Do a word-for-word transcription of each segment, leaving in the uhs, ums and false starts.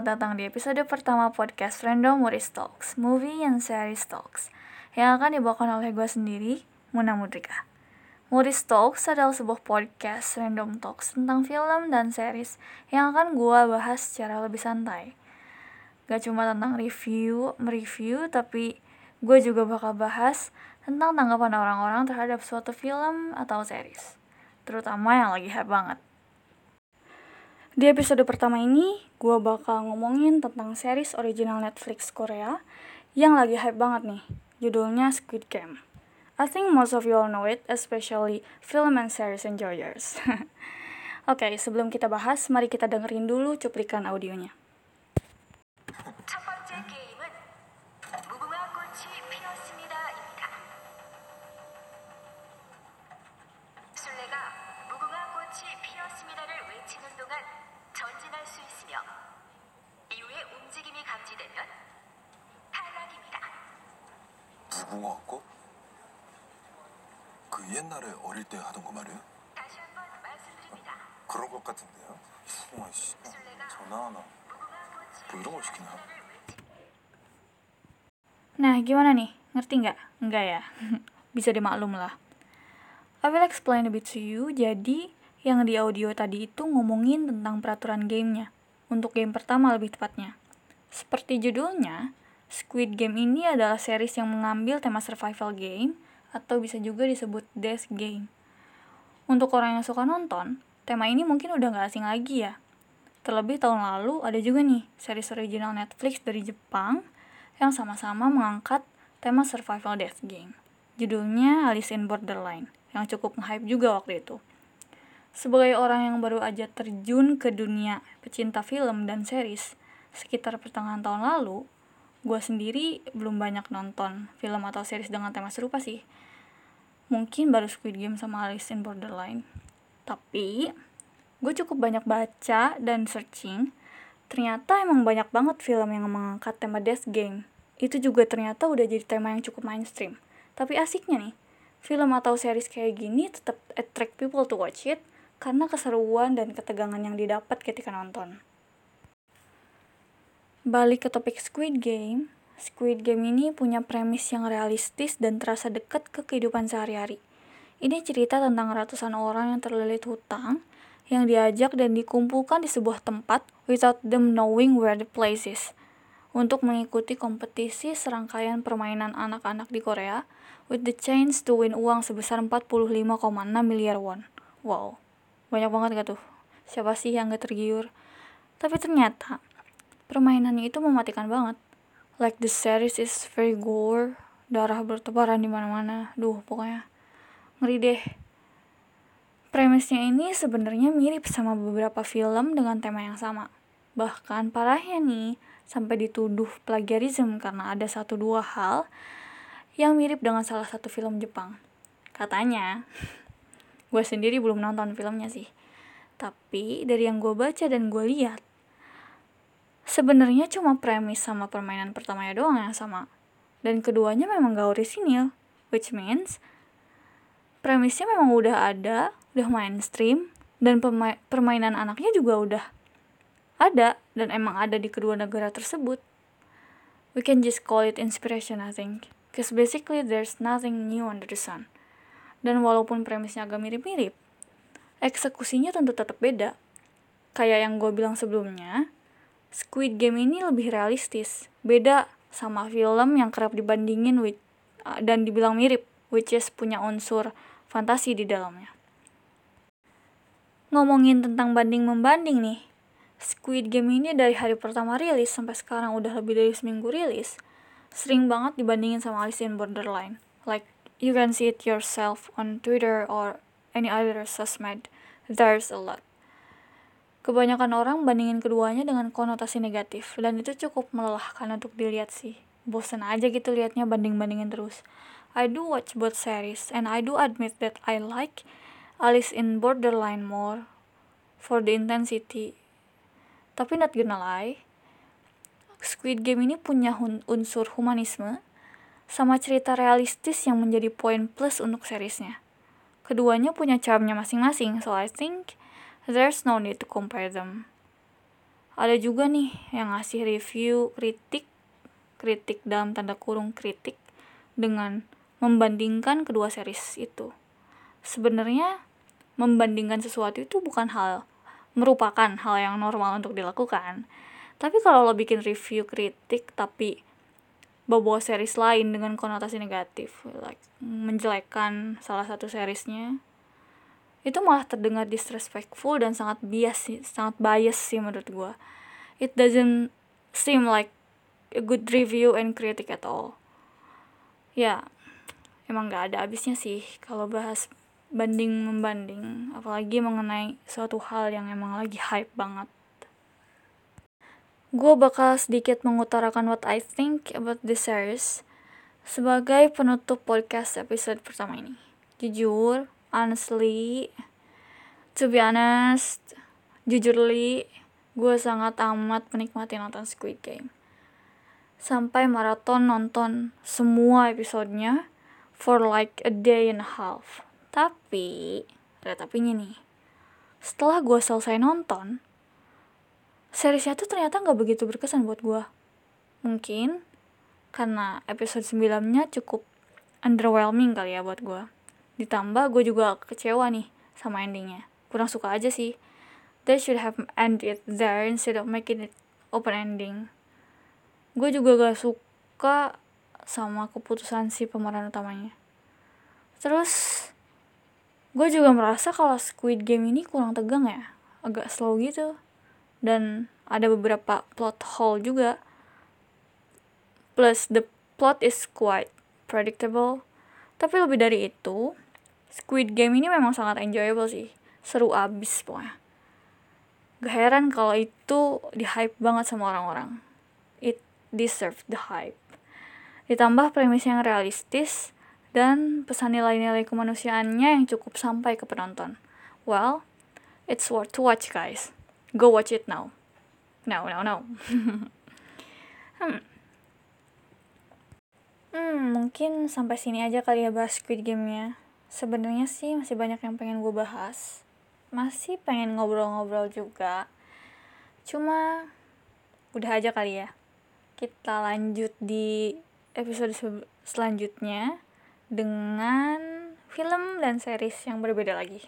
selamat datang di episode pertama podcast Random Mories Talks, Movie and Series Talks, yang akan dibawakan oleh gue sendiri, Muna Mudrika. Mories Talks adalah sebuah podcast random talks tentang film dan series yang akan gue bahas secara lebih santai. Gak cuma tentang review, mereview, tapi gue juga bakal bahas tentang tanggapan orang-orang terhadap suatu film atau series, terutama yang lagi hype banget. Di episode pertama ini, gue bakal ngomongin tentang series original Netflix Korea yang lagi hype banget nih, judulnya Squid Game. I think most of you all know it, especially film and series enjoyers. Oke, okay, sebelum kita bahas, mari kita dengerin dulu cuplikan audionya. 옛날에 어릴 때 하던 거 말이에요? 다시 한번 말씀드립니다. 그런 것 같은데요? 정말 씨, 전화 하나 뭐 이런 걸 시키나? Nah, gimana nih? Ngerti nggak? Nggak ya? Bisa dimaklum lah. I will explain a bit to you. Jadi, yang di audio tadi itu ngomongin tentang peraturan gamenya. Untuk game pertama lebih tepatnya. Seperti judulnya, Squid Game ini adalah series yang mengambil tema survival game, atau bisa juga disebut Death Game. Untuk orang yang suka nonton, tema ini mungkin udah gak asing lagi ya. Terlebih tahun lalu ada juga nih series original Netflix dari Jepang yang sama-sama mengangkat tema survival Death Game. Judulnya Alice in Borderline, yang cukup nge-hype juga waktu itu. Sebagai orang yang baru aja terjun ke dunia pecinta film dan series sekitar pertengahan tahun lalu, gue sendiri belum banyak nonton film atau series dengan tema serupa sih. Mungkin baru Squid Game sama Alice in Borderline. Tapi, gue cukup banyak baca dan searching. Ternyata emang banyak banget film yang mengangkat tema Death Game. Itu juga ternyata udah jadi tema yang cukup mainstream. Tapi asiknya nih, film atau series kayak gini tetap attract people to watch it karena keseruan dan ketegangan yang didapat ketika nonton. Balik ke topik Squid Game, Squid Game ini punya premis yang realistis dan terasa dekat ke kehidupan sehari-hari. Ini cerita tentang ratusan orang yang terlilit hutang, yang diajak dan dikumpulkan di sebuah tempat without them knowing where the place is, untuk mengikuti kompetisi serangkaian permainan anak-anak di Korea with the chance to win uang sebesar empat puluh lima koma enam miliar won. Wow, banyak banget gak tuh? Siapa sih yang gak tergiur? Tapi ternyata permainannya itu mematikan banget. Like the series is very gore. Darah bertebaran di mana-mana. Duh, pokoknya ngeri deh. Premisnya ini sebenarnya mirip sama beberapa film dengan tema yang sama. Bahkan parahnya nih, sampai dituduh plagiarisme karena ada satu dua hal yang mirip dengan salah satu film Jepang. Katanya. Gue sendiri belum nonton filmnya sih. Tapi dari yang gue baca dan gue lihat, sebenarnya cuma premis sama permainan pertamanya doang yang sama. Dan keduanya memang gak orisinil. Which means, premisnya memang udah ada, udah mainstream, dan pema- permainan anaknya juga udah ada, dan emang ada di kedua negara tersebut. We can just call it inspiration, I think. Because basically, there's nothing new under the sun. Dan walaupun premisnya agak mirip-mirip, eksekusinya tentu tetap beda. Kayak yang gue bilang sebelumnya, Squid Game ini lebih realistis, beda sama film yang kerap dibandingin with, uh, dan dibilang mirip, which is punya unsur fantasi di dalamnya. Ngomongin tentang banding-membanding nih, Squid Game ini dari hari pertama rilis sampai sekarang udah lebih dari seminggu rilis, sering banget dibandingin sama Alice in Borderline. Like, you can see it yourself on Twitter or any other sosmed, there's a lot. Kebanyakan orang bandingin keduanya dengan konotasi negatif, dan itu cukup melelahkan untuk dilihat sih. Bosen aja gitu liatnya banding-bandingin terus. I do watch both series, and I do admit that I like Alice in Borderline more for the intensity. Tapi not gonna lie, Squid Game ini punya unsur humanisme, sama cerita realistis yang menjadi poin plus untuk seriesnya. Keduanya punya charmnya masing-masing, so I think there's no need to compare them. Ada juga nih yang ngasih review kritik, kritik dalam tanda kurung kritik, dengan membandingkan kedua series itu. Sebenarnya membandingkan sesuatu itu bukan hal, merupakan hal yang normal untuk dilakukan. Tapi kalau lo bikin review kritik tapi bawa series lain dengan konotasi negatif, like menjelekan salah satu seriesnya, itu malah terdengar disrespectful dan sangat bias, sangat bias sih menurut gue. It doesn't seem like a good review and critic at all. Ya, emang gak ada habisnya sih kalau bahas banding-membanding, apalagi mengenai suatu hal yang emang lagi hype banget. Gue bakal sedikit mengutarakan what I think about this series sebagai penutup podcast episode pertama ini. Jujur, honestly, to be honest, jujurly, gue sangat amat menikmati nonton Squid Game. Sampai maraton nonton semua episodenya for like a day and a half. Tapi, ada tapinya nih, setelah gue selesai nonton, seriesnya tuh ternyata gak begitu berkesan buat gue. Mungkin karena episode sembilan-nya cukup underwhelming kali ya buat gue. Ditambah gue juga kecewa nih sama endingnya. Kurang suka aja sih. They should have ended there instead of making it open ending. Gue juga gak suka sama keputusan si pemeran utamanya. Terus gue juga merasa kalau Squid Game ini kurang tegang ya. Agak slow gitu. Dan ada beberapa plot hole juga. Plus the plot is quite predictable. Tapi lebih dari itu, Squid Game ini memang sangat enjoyable sih. Seru abis pokoknya. Gak heran kalau itu di-hype banget sama orang-orang. It deserved the hype. Ditambah premis yang realistis dan pesan nilai-nilai kemanusiaannya yang cukup sampai ke penonton. Well, it's worth to watch guys. Go watch it now. No, no, no. hmm. hmm, mungkin sampai sini aja kali ya bahas Squid Game-nya. Sebenarnya sih masih banyak yang pengen gue bahas. Masih pengen ngobrol-ngobrol juga. Cuma udah aja kali ya. Kita lanjut di episode se- selanjutnya dengan film dan series yang berbeda lagi.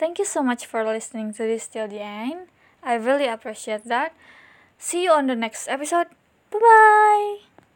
Thank you so much for listening to this till the end. I really appreciate that. See you on the next episode. Bye-bye!